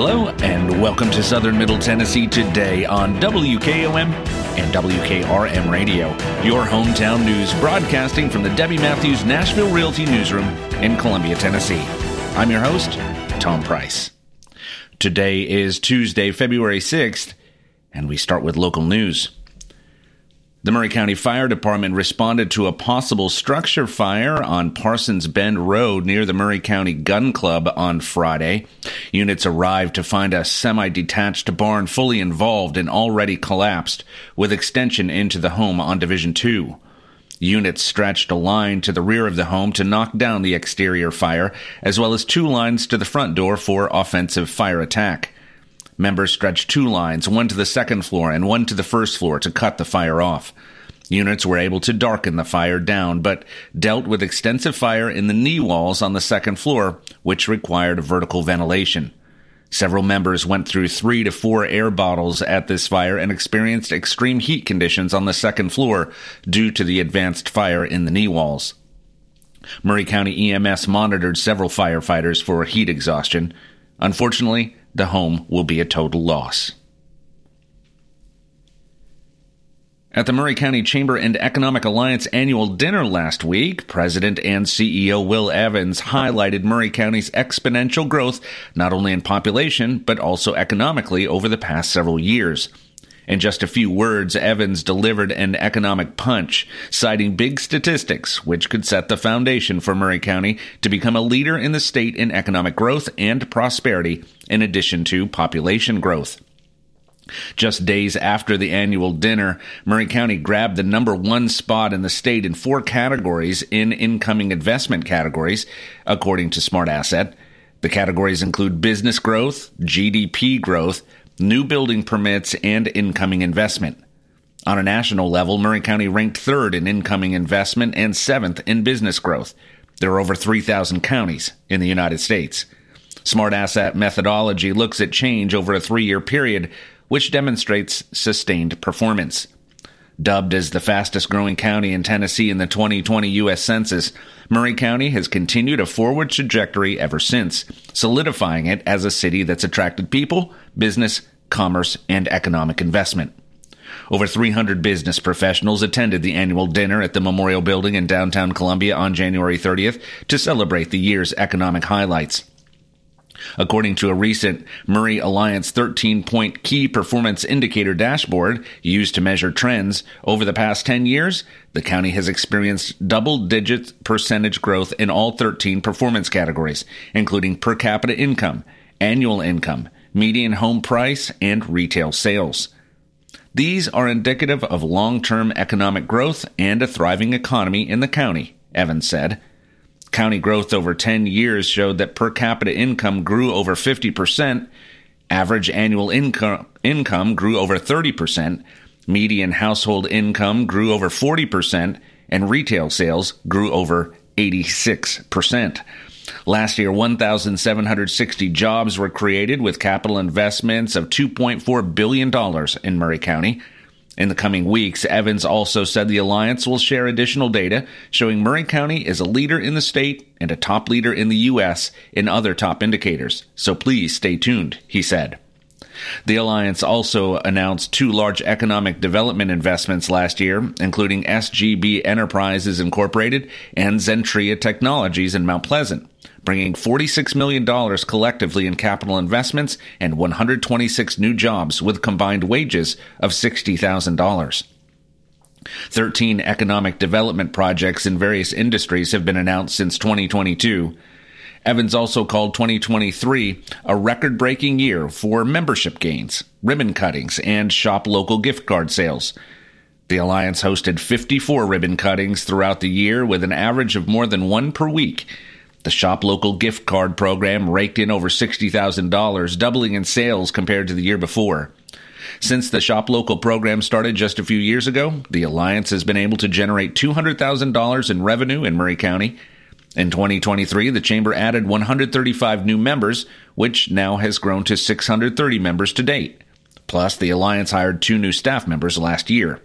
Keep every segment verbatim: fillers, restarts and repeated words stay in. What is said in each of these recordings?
Hello and welcome to Southern Middle Tennessee Today on W K O M and W K R M Radio, your hometown news broadcasting from the Debbie Matthews Nashville Realty Newsroom in Columbia, Tennessee. I'm your host, Tom Price. Today is Tuesday, February sixth, and we start with local news. The Murray County Fire Department responded to a possible structure fire on Parsons Bend Road near the Murray County Gun Club on Friday. Units arrived to find a semi-detached barn fully involved and already collapsed, with extension into the home on Division two. Units stretched a line to the rear of the home to knock down the exterior fire, as well as two lines to the front door for offensive fire attack. Members stretched two lines, one to the second floor and one to the first floor, to cut the fire off. Units were able to darken the fire down, but dealt with extensive fire in the knee walls on the second floor, which required vertical ventilation. Several members went through three to four air bottles at this fire and experienced extreme heat conditions on the second floor due to the advanced fire in the knee walls. Murray County E M S monitored several firefighters for heat exhaustion. Unfortunately, the home will be a total loss. At the Murray County Chamber and Economic Alliance annual dinner last week, President and C E O Will Evans highlighted Murray County's exponential growth, not only in population, but also economically over the past several years. In just a few words, Evans delivered an economic punch, citing big statistics, which could set the foundation for Murray County to become a leader in the state in economic growth and prosperity, in addition to population growth. Just days after the annual dinner, Murray County grabbed the number one spot in the state in four categories in incoming investment categories, according to SmartAsset. The categories include business growth, G D P growth, new building permits, and incoming investment. On a national level, Murray County ranked third in incoming investment and seventh in business growth. There are over three thousand counties in the United States. Smart Asset methodology looks at change over a three-year period, which demonstrates sustained performance. Dubbed as the fastest-growing county in Tennessee in the twenty twenty U S Census, Murray County has continued a forward trajectory ever since, solidifying it as a city that's attracted people, business, commerce, and economic investment. Over three hundred business professionals attended the annual dinner at the Memorial Building in downtown Columbia on January thirtieth to celebrate the year's economic highlights. According to a recent Murray Alliance thirteen-point key performance indicator dashboard used to measure trends, over the past ten years, the county has experienced double-digit percentage growth in all thirteen performance categories, including per capita income, annual income, median home price, and retail sales. These are indicative of long-term economic growth and a thriving economy in the county, Evans said. County growth over ten years showed that per capita income grew over fifty percent, average annual income income grew over thirty percent, median household income grew over forty percent, and retail sales grew over eighty-six percent. Last year, one thousand seven hundred sixty jobs were created with capital investments of two point four billion dollars in Murray County. In the coming weeks, Evans also said the Alliance will share additional data showing Murray County is a leader in the state and a top leader in the U S in other top indicators. So please stay tuned, he said. The Alliance also announced two large economic development investments last year, including S G B Enterprises Incorporated and Zentria Technologies in Mount Pleasant, bringing forty-six million dollars collectively in capital investments and one hundred twenty-six new jobs with combined wages of sixty thousand dollars. thirteen economic development projects in various industries have been announced since twenty twenty-two. Evans also called twenty twenty-three a record-breaking year for membership gains, ribbon cuttings, and shop local gift card sales. The Alliance hosted fifty-four ribbon cuttings throughout the year with an average of more than one per week. The Shop Local gift card program raked in over sixty thousand dollars, doubling in sales compared to the year before. Since the Shop Local program started just a few years ago, the Alliance has been able to generate two hundred thousand dollars in revenue in Murray County. In twenty twenty-three, the Chamber added one hundred thirty-five new members, which now has grown to six hundred thirty members to date. Plus, the Alliance hired two new staff members last year.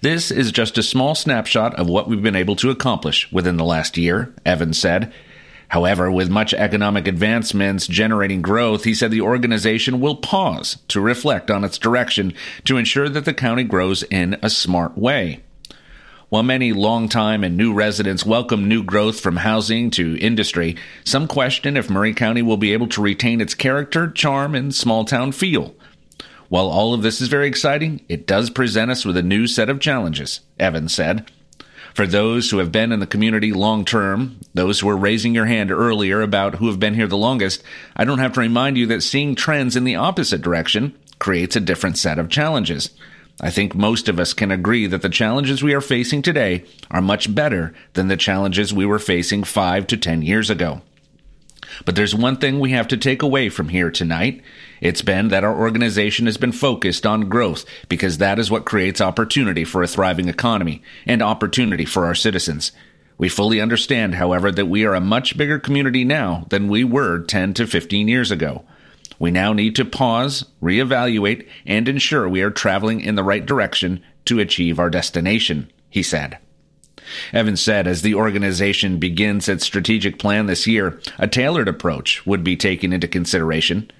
This is just a small snapshot of what we've been able to accomplish within the last year, Evans said. However, with much economic advancements generating growth, he said the organization will pause to reflect on its direction to ensure that the county grows in a smart way. While many longtime and new residents welcome new growth from housing to industry, some question if Murray County will be able to retain its character, charm, and small-town feel. While all of this is very exciting, it does present us with a new set of challenges, Evans said. For those who have been in the community long-term, those who were raising your hand earlier about who have been here the longest, I don't have to remind you that seeing trends in the opposite direction creates a different set of challenges. I think most of us can agree that the challenges we are facing today are much better than the challenges we were facing five to ten years ago. But there's one thing we have to take away from here tonight. It's been that our organization has been focused on growth because that is what creates opportunity for a thriving economy and opportunity for our citizens. We fully understand, however, that we are a much bigger community now than we were ten to fifteen years ago. We now need to pause, reevaluate, and ensure we are traveling in the right direction to achieve our destination, he said. Evans said as the organization begins its strategic plan this year, a tailored approach would be taken into consideration.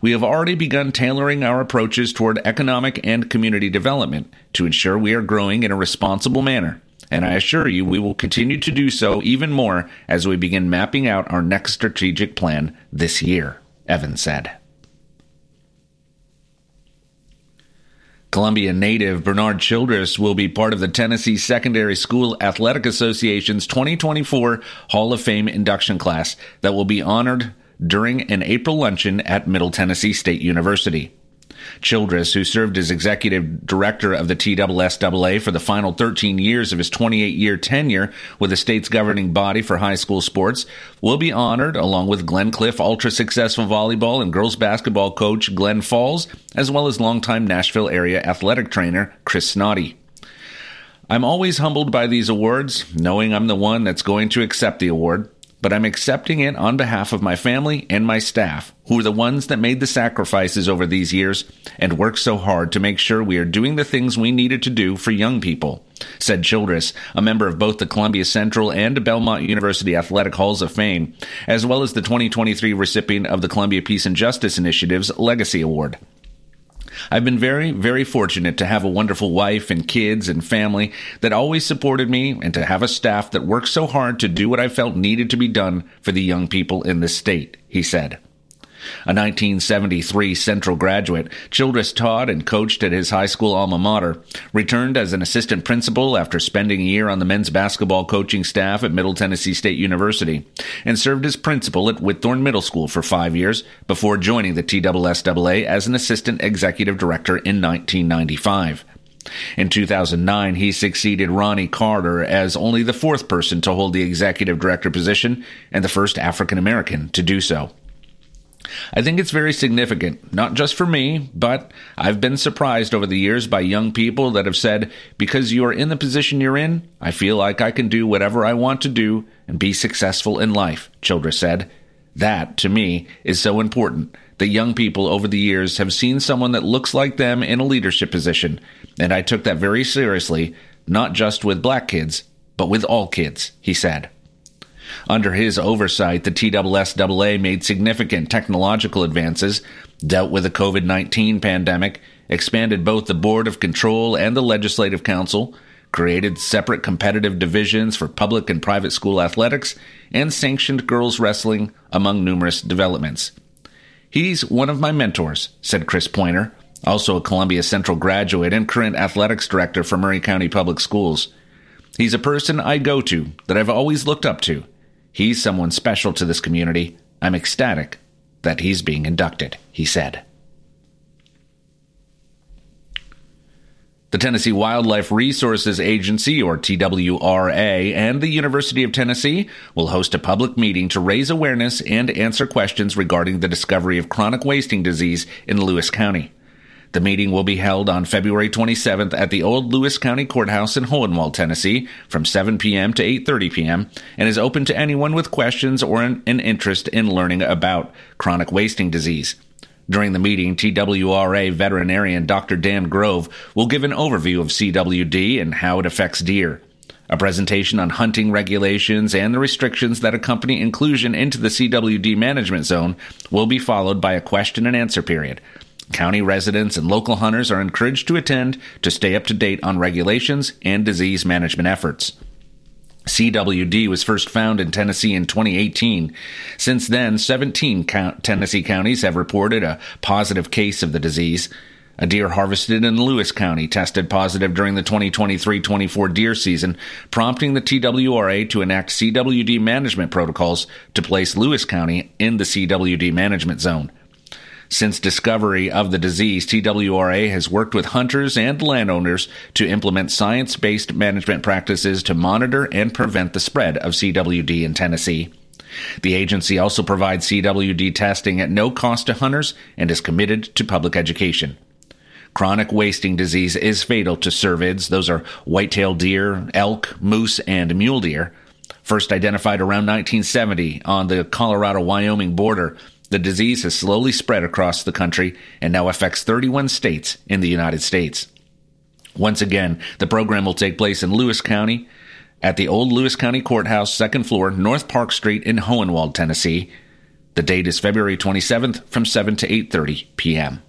We have already begun tailoring our approaches toward economic and community development to ensure we are growing in a responsible manner, and I assure you we will continue to do so even more as we begin mapping out our next strategic plan this year, Evans said. Columbia native Bernard Childress will be part of the Tennessee Secondary School Athletic Association's twenty twenty-four Hall of Fame induction class that will be honored during an April luncheon at Middle Tennessee State University. Childress, who served as executive director of the T S S A A for the final thirteen years of his twenty-eight-year tenure with the state's governing body for high school sports, will be honored along with Glencliff ultra-successful volleyball and girls basketball coach Glenn Falls, as well as longtime Nashville area athletic trainer Chris Snoddy. I'm always humbled by these awards, knowing I'm the one that's going to accept the award, but I'm accepting it on behalf of my family and my staff, who are the ones that made the sacrifices over these years and worked so hard to make sure we are doing the things we needed to do for young people, said Childress, a member of both the Columbia Central and Belmont University Athletic Halls of Fame, as well as the twenty twenty-three recipient of the Columbia Peace and Justice Initiative's Legacy Award. I've been very, very fortunate to have a wonderful wife and kids and family that always supported me and to have a staff that worked so hard to do what I felt needed to be done for the young people in this state, he said. A nineteen seventy-three Central graduate, Childress taught and coached at his high school alma mater, returned as an assistant principal after spending a year on the men's basketball coaching staff at Middle Tennessee State University, and served as principal at Whitthorne Middle School for five years before joining the T S S A A as an assistant executive director in nineteen ninety-five. In two thousand nine, he succeeded Ronnie Carter as only the fourth person to hold the executive director position and the first African-American to do so. I think it's very significant, not just for me, but I've been surprised over the years by young people that have said, because you are in the position you're in, I feel like I can do whatever I want to do and be successful in life, Childress said. That, to me, is so important, that young people over the years have seen someone that looks like them in a leadership position, and I took that very seriously, not just with black kids, but with all kids, he said. Under his oversight, the T S S A A made significant technological advances, dealt with the covid nineteen pandemic, expanded both the Board of Control and the Legislative Council, created separate competitive divisions for public and private school athletics, and sanctioned girls wrestling, among numerous developments. He's one of my mentors, said Chris Pointer, also a Columbia Central graduate and current athletics director for Murray County Public Schools. He's a person I go to, that I've always looked up to. He's someone special to this community. I'm ecstatic that he's being inducted, he said. The Tennessee Wildlife Resources Agency, or T W R A, and the University of Tennessee will host a public meeting to raise awareness and answer questions regarding the discovery of chronic wasting disease in Lewis County. The meeting will be held on February twenty-seventh at the old Lewis County Courthouse in Hohenwald, Tennessee, from seven p.m. to eight thirty p.m., and is open to anyone with questions or an, an interest in learning about chronic wasting disease. During the meeting, T W R A veterinarian Doctor Dan Grove will give an overview of C W D and how it affects deer. A presentation on hunting regulations and the restrictions that accompany inclusion into the C W D management zone will be followed by a question and answer period. County residents and local hunters are encouraged to attend to stay up to date on regulations and disease management efforts. C W D was first found in Tennessee in twenty eighteen. Since then, seventeen Tennessee counties have reported a positive case of the disease. A deer harvested in Lewis County tested positive during the twenty twenty-three twenty-four deer season, prompting the T W R A to enact C W D management protocols to place Lewis County in the C W D management zone. Since discovery of the disease, T W R A has worked with hunters and landowners to implement science-based management practices to monitor and prevent the spread of C W D in Tennessee. The agency also provides C W D testing at no cost to hunters and is committed to public education. Chronic wasting disease is fatal to cervids. Those are white-tailed deer, elk, moose, and mule deer. First identified around nineteen seventy on the Colorado-Wyoming border, the disease has slowly spread across the country and now affects thirty-one states in the United States. Once again, the program will take place in Lewis County at the old Lewis County Courthouse, second floor, North Park Street in Hohenwald, Tennessee. The date is February twenty-seventh from seven to eight thirty p.m.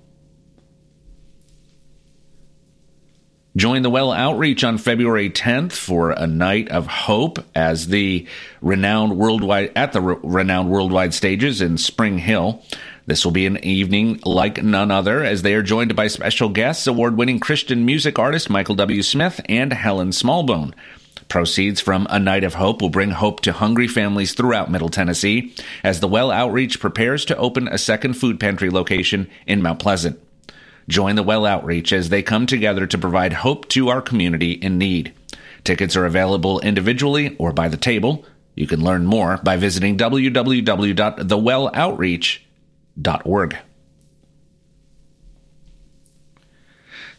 Join the Well Outreach on February tenth for a night of hope as the renowned worldwide at the renowned worldwide stages in Spring Hill. This will be an evening like none other as they are joined by special guests, award-winning Christian music artist Michael W. Smith and Helen Smallbone. Proceeds from A Night of Hope will bring hope to hungry families throughout Middle Tennessee as the Well Outreach prepares to open a second food pantry location in Mount Pleasant. Join the Well Outreach as they come together to provide hope to our community in need. Tickets are available individually or by the table. You can learn more by visiting w w w dot the well outreach dot org.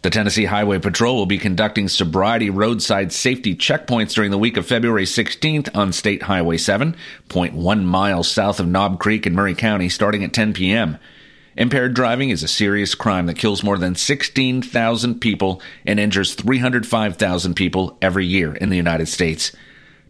The Tennessee Highway Patrol will be conducting sobriety roadside safety checkpoints during the week of February sixteenth on State Highway seven, zero point one miles south of Knob Creek in Murray County, starting at ten p.m. Impaired driving is a serious crime that kills more than sixteen thousand people and injures three hundred five thousand people every year in the United States.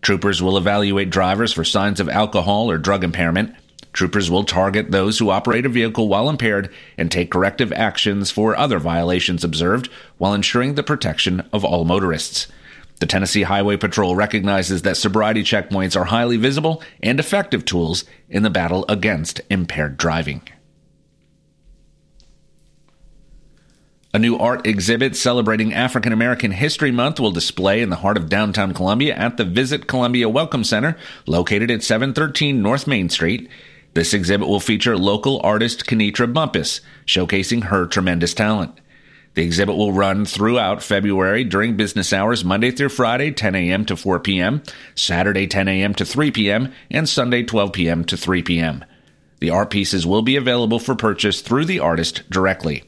Troopers will evaluate drivers for signs of alcohol or drug impairment. Troopers will target those who operate a vehicle while impaired and take corrective actions for other violations observed while ensuring the protection of all motorists. The Tennessee Highway Patrol recognizes that sobriety checkpoints are highly visible and effective tools in the battle against impaired driving. A new art exhibit celebrating African American History Month will display in the heart of downtown Columbia at the Visit Columbia Welcome Center, located at seven thirteen North Main Street. This exhibit will feature local artist Kenitra Bumpus, showcasing her tremendous talent. The exhibit will run throughout February during business hours Monday through Friday, ten a.m. to four p.m., Saturday, ten a.m. to three p.m., and Sunday, twelve p.m. to three p.m. The art pieces will be available for purchase through the artist directly.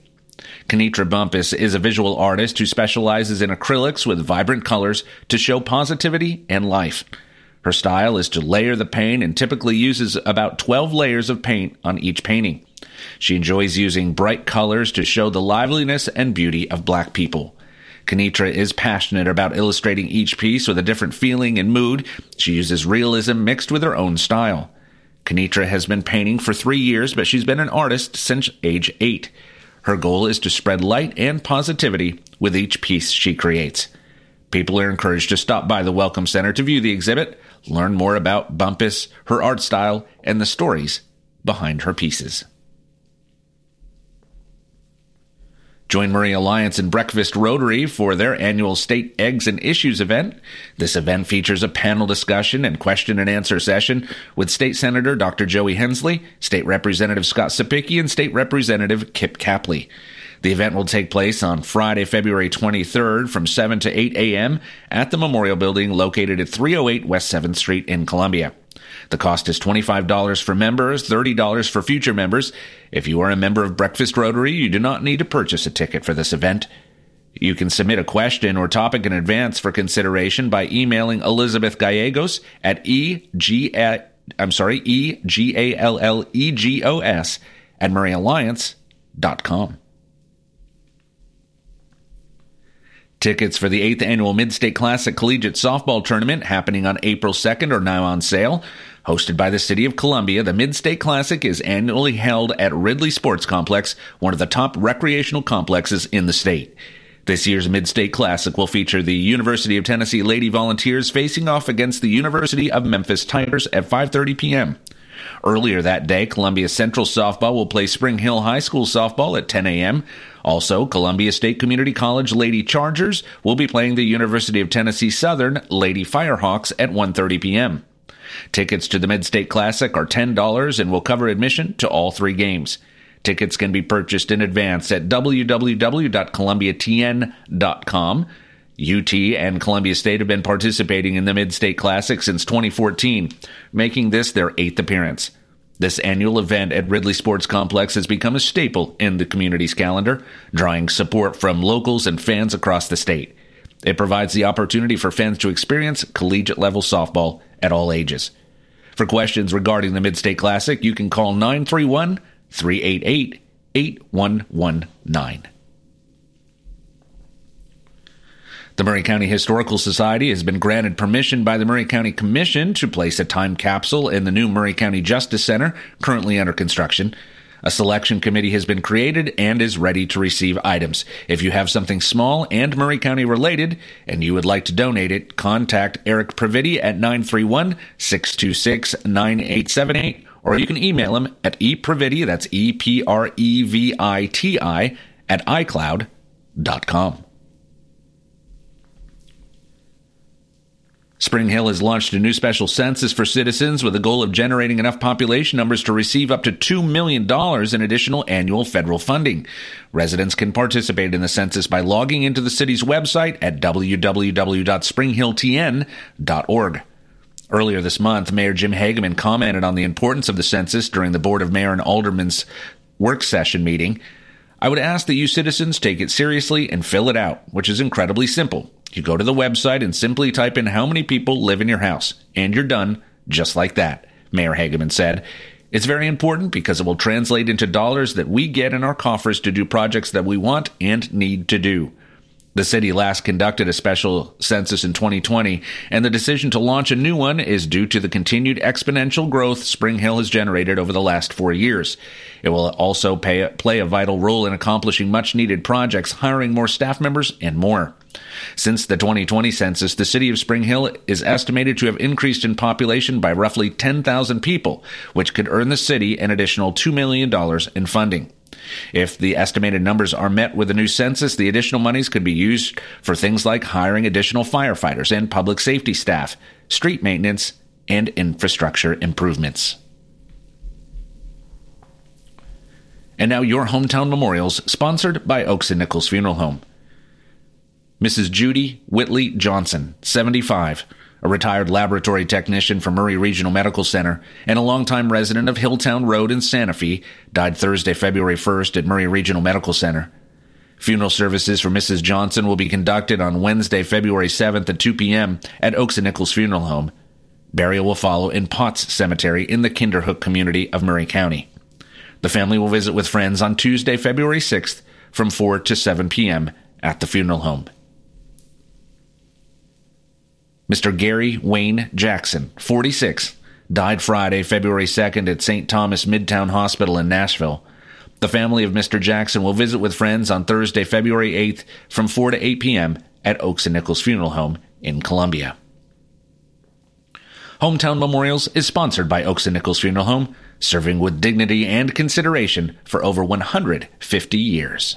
Kenitra Bumpus is a visual artist who specializes in acrylics with vibrant colors to show positivity and life. Her style is to layer the paint and typically uses about twelve layers of paint on each painting. She enjoys using bright colors to show the liveliness and beauty of Black people. Kenitra is passionate about illustrating each piece with a different feeling and mood. She uses realism mixed with her own style. Kenitra has been painting for three years, but she's been an artist since age eight. Her goal is to spread light and positivity with each piece she creates. People are encouraged to stop by the Welcome Center to view the exhibit, learn more about Bumpus, her art style, and the stories behind her pieces. Join Murray Alliance and Breakfast Rotary for their annual State Eggs and Issues event. This event features a panel discussion and question and answer session with State Senator Doctor Joey Hensley, State Representative Scott Sapicki, and State Representative Kip Capley. The event will take place on Friday, February twenty-third from seven to eight a.m. at the Memorial Building located at three oh eight West seventh Street in Columbia. The cost is twenty-five dollars for members, thirty dollars for future members. If you are a member of Breakfast Rotary, you do not need to purchase a ticket for this event. You can submit a question or topic in advance for consideration by emailing Elizabeth Gallegos at E G A L L E G O S at murray alliance dot com. Tickets for the eighth Annual Mid-State Classic Collegiate Softball Tournament happening on April second are now on sale. Hosted by the City of Columbia, the Mid-State Classic is annually held at Ridley Sports Complex, one of the top recreational complexes in the state. This year's Mid-State Classic will feature the University of Tennessee Lady Volunteers facing off against the University of Memphis Tigers at five thirty p.m. Earlier that day, Columbia Central softball will play Spring Hill High School softball at ten a.m. Also, Columbia State Community College Lady Chargers will be playing the University of Tennessee Southern Lady Firehawks at one thirty p.m. Tickets to the Mid-State Classic are ten dollars and will cover admission to all three games. Tickets can be purchased in advance at w w w dot columbia t n dot com. U T and Columbia State have been participating in the Mid-State Classic since twenty fourteen, making this their eighth appearance. This annual event at Ridley Sports Complex has become a staple in the community's calendar, drawing support from locals and fans across the state. It provides the opportunity for fans to experience collegiate-level softball at all ages. For questions regarding the Mid-State Classic, you can call nine three one, three eight eight, eight one one nine. The Murray County Historical Society has been granted permission by the Murray County Commission to place a time capsule in the new Murray County Justice Center, currently under construction. A selection committee has been created and is ready to receive items. If you have something small and Murray County related and you would like to donate it, contact Eric Praviti at nine three one, six two six, nine eight seven eight, or you can email him at epraviti, that's E P R E V I T I, at i cloud dot com. Spring Hill has launched a new special census for citizens with a goal of generating enough population numbers to receive up to two million dollars in additional annual federal funding. Residents can participate in the census by logging into the city's website at w w w dot spring hill t n dot org. Earlier this month, Mayor Jim Hageman commented on the importance of the census during the Board of Mayor and Aldermen's work session meeting. "I would ask that you citizens take it seriously and fill it out, which is incredibly simple. You go to the website and simply type in how many people live in your house, and you're done, just like that," Mayor Hageman said. "It's very important because it will translate into dollars that we get in our coffers to do projects that we want and need to do." The city last conducted a special census in twenty twenty, and the decision to launch a new one is due to the continued exponential growth Spring Hill has generated over the last four years. It will also pay, play a vital role in accomplishing much-needed projects, hiring more staff members, and more. Since the twenty twenty census, the city of Spring Hill is estimated to have increased in population by roughly ten thousand people, which could earn the city an additional two million dollars in funding. If the estimated numbers are met with the new census, the additional monies could be used for things like hiring additional firefighters and public safety staff, street maintenance, and infrastructure improvements. And now your hometown memorials, sponsored by Oaks and Nichols Funeral Home. Missus Judy Whitley Johnson, seventy-five, a retired laboratory technician from Maury Regional Medical Center and a longtime resident of Hilltown Road in Santa Fe, died Thursday, February first at Maury Regional Medical Center. Funeral services for Missus Johnson will be conducted on Wednesday, February seventh at two p.m. at Oaks and Nichols Funeral Home. Burial will follow in Potts Cemetery in the Kinderhook community of Maury County. The family will visit with friends on Tuesday, February sixth from four to seven p.m. at the funeral home. Mister Gary Wayne Jackson, forty-six, died Friday, February second at Saint Thomas Midtown Hospital in Nashville. The family of Mister Jackson will visit with friends on Thursday, February eighth from four to eight p.m. at Oaks and Nichols Funeral Home in Columbia. Hometown Memorials is sponsored by Oaks and Nichols Funeral Home, serving with dignity and consideration for over one hundred fifty years.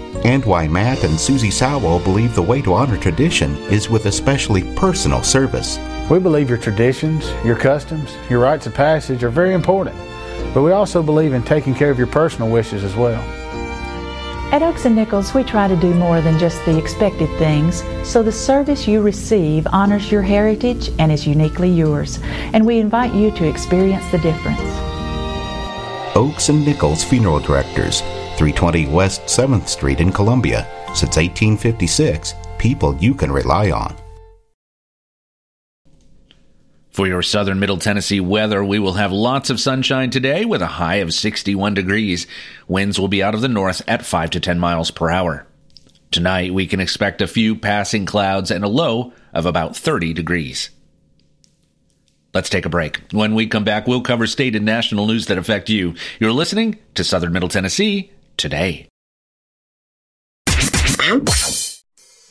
And why Matt and Susie Sowell believe the way to honor tradition is with especially personal service. We believe your traditions, your customs, your rites of passage are very important, but we also believe in taking care of your personal wishes as well. At Oaks and Nichols, we try to do more than just the expected things, so the service you receive honors your heritage and is uniquely yours. And we invite you to experience the difference. Oaks and Nichols Funeral Directors, three twenty West seventh Street in Columbia. Since eighteen fifty-six, people you can rely on. For your southern Middle Tennessee weather, we will have lots of sunshine today with a high of sixty-one degrees. Winds will be out of the north at five to ten miles per hour. Tonight, we can expect a few passing clouds and a low of about thirty degrees. Let's take a break. When we come back, we'll cover state and national news that affect you. You're listening to Southern Middle Tennessee Today.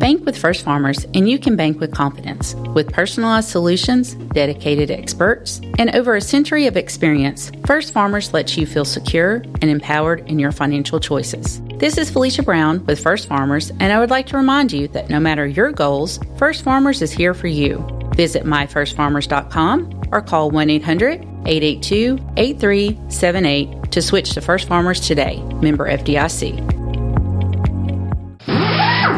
Bank with First Farmers, and you can bank with confidence. With personalized solutions, dedicated experts, and over a century of experience, First Farmers lets you feel secure and empowered in your financial choices. This is Felicia Brown with First Farmers, and I would like to remind you that no matter your goals, First Farmers is here for you. Visit my first farmers dot com or call one eight hundred, eight eight two, eight three seven eight to switch to First Farmers today. Member F D I C.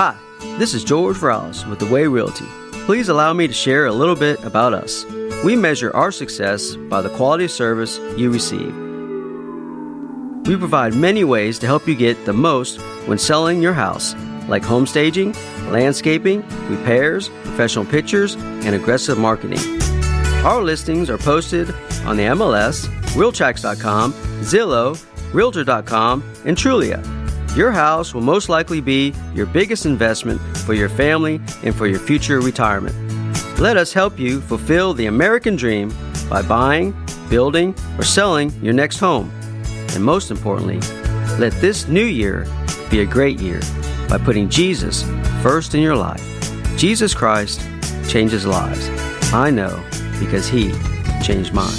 Hi, this is George Ross with The Way Realty. Please allow me to share a little bit about us. We measure our success by the quality of service you receive. We provide many ways to help you get the most when selling your house, like home staging, landscaping, repairs, professional pictures, and aggressive marketing. Our listings are posted on the M L S, Realtracks dot com, Zillow, Realtor dot com, and Trulia. Your house will most likely be your biggest investment for your family and for your future retirement. Let us help you fulfill the American dream by buying, building, or selling your next home. And most importantly, let this new year be a great year by putting Jesus first in your life. Jesus Christ changes lives. I know because He changed mine.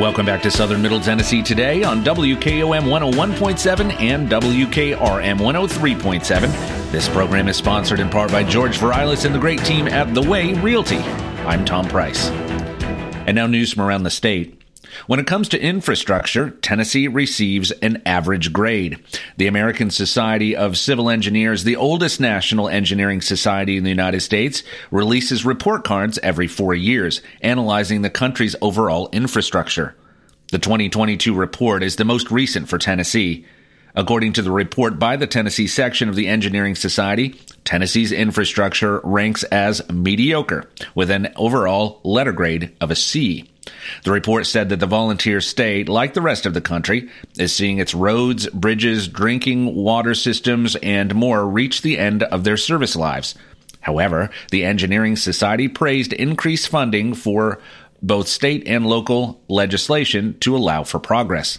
Welcome back to Southern Middle Tennessee Today on W K O M one oh one point seven and W K R M one oh three point seven. This program is sponsored in part by George Varilis and the great team at The Way Realty. I'm Tom Price. And now news from around the state. When it comes to infrastructure, Tennessee receives an average grade. The American Society of Civil Engineers, the oldest national engineering society in the United States, releases report cards every four years, analyzing the country's overall infrastructure. The twenty twenty-two report is the most recent for Tennessee. According to the report by the Tennessee section of the Engineering Society, Tennessee's infrastructure ranks as mediocre, with an overall letter grade of a C. The report said that the volunteer state, like the rest of the country, is seeing its roads, bridges, drinking water systems, and more reach the end of their service lives. However, the Engineering Society praised increased funding for both state and local legislation to allow for progress.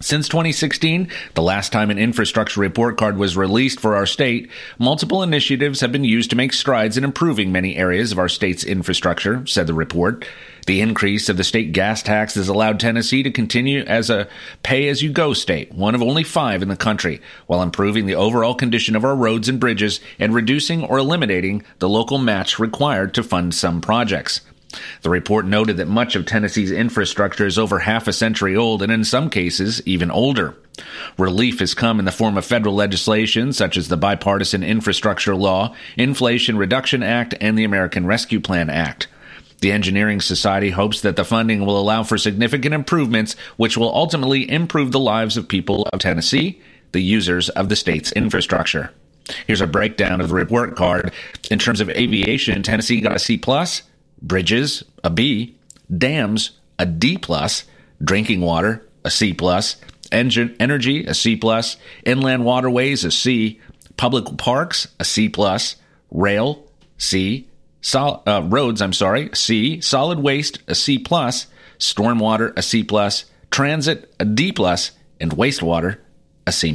Since twenty sixteen, the last time an infrastructure report card was released for our state, multiple initiatives have been used to make strides in improving many areas of our state's infrastructure, said the report. The increase of the state gas tax has allowed Tennessee to continue as a pay-as-you-go state, one of only five in the country, while improving the overall condition of our roads and bridges and reducing or eliminating the local match required to fund some projects. The report noted that much of Tennessee's infrastructure is over half a century old and in some cases even older. Relief has come in the form of federal legislation such as the Bipartisan Infrastructure Law, Inflation Reduction Act, and the American Rescue Plan Act. The Engineering Society hopes that the funding will allow for significant improvements which will ultimately improve the lives of people of Tennessee, the users of the state's infrastructure. Here's a breakdown of the report card. In terms of aviation, Tennessee got a C plus. Bridges, a B, dams, a D plus, drinking water, a C plus, engine, energy, a C plus, inland waterways, a C, public parks, a C plus, rail, C, sol- uh, roads, I'm sorry, C, solid waste, a C plus, stormwater, a C plus, transit, a D plus, and wastewater, a C-.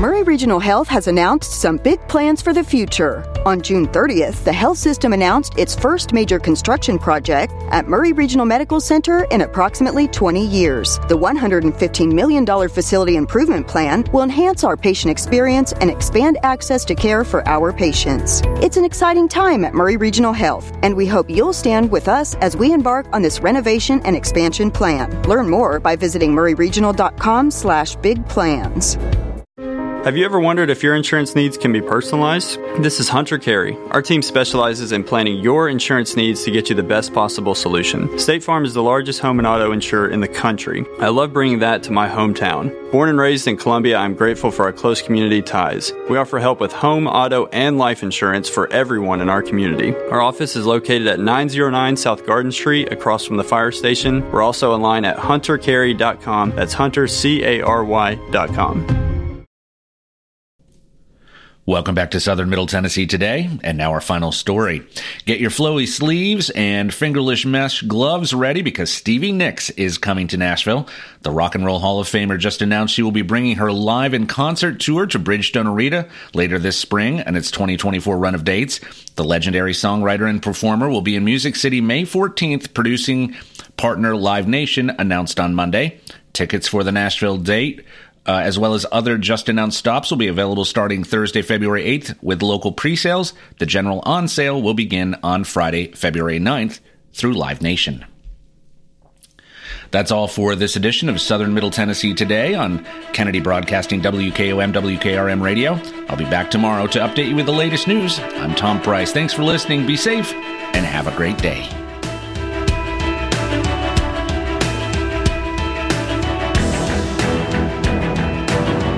Murray Regional Health has announced some big plans for the future. On June thirtieth, the health system announced its first major construction project at Murray Regional Medical Center in approximately twenty years. The one hundred fifteen million dollars facility improvement plan will enhance our patient experience and expand access to care for our patients. It's an exciting time at Murray Regional Health, and we hope you'll stand with us as we embark on this renovation and expansion plan. Learn more by visiting murray regional dot com slash big plans. Have you ever wondered if your insurance needs can be personalized? This is Hunter Carey. Our team specializes in planning your insurance needs to get you the best possible solution. State Farm is the largest home and auto insurer in the country. I love bringing that to my hometown. Born and raised in Columbia, I'm grateful for our close community ties. We offer help with home, auto, and life insurance for everyone in our community. Our office is located at nine oh nine South Garden Street, across from the fire station. We're also online at hunter carey dot com. That's Hunter, C A R Y dot com. Welcome back to Southern Middle Tennessee Today, and now our final story. Get your flowy sleeves and fingerless mesh gloves ready because Stevie Nicks is coming to Nashville. The Rock and Roll Hall of Famer just announced she will be bringing her live in concert tour to Bridgestone Arena later this spring and its twenty twenty-four run of dates. The legendary songwriter and performer will be in Music City May fourteenth, producing partner Live Nation announced on Monday. Tickets for the Nashville date, Uh, as well as other just-announced stops, will be available starting Thursday, February eighth, with local pre-sales. The general on-sale will begin on Friday, February ninth, through Live Nation. That's all for this edition of Southern Middle Tennessee Today on Kennedy Broadcasting W K O M W K R M Radio. I'll be back tomorrow to update you with the latest news. I'm Tom Price. Thanks for listening. Be safe and have a great day.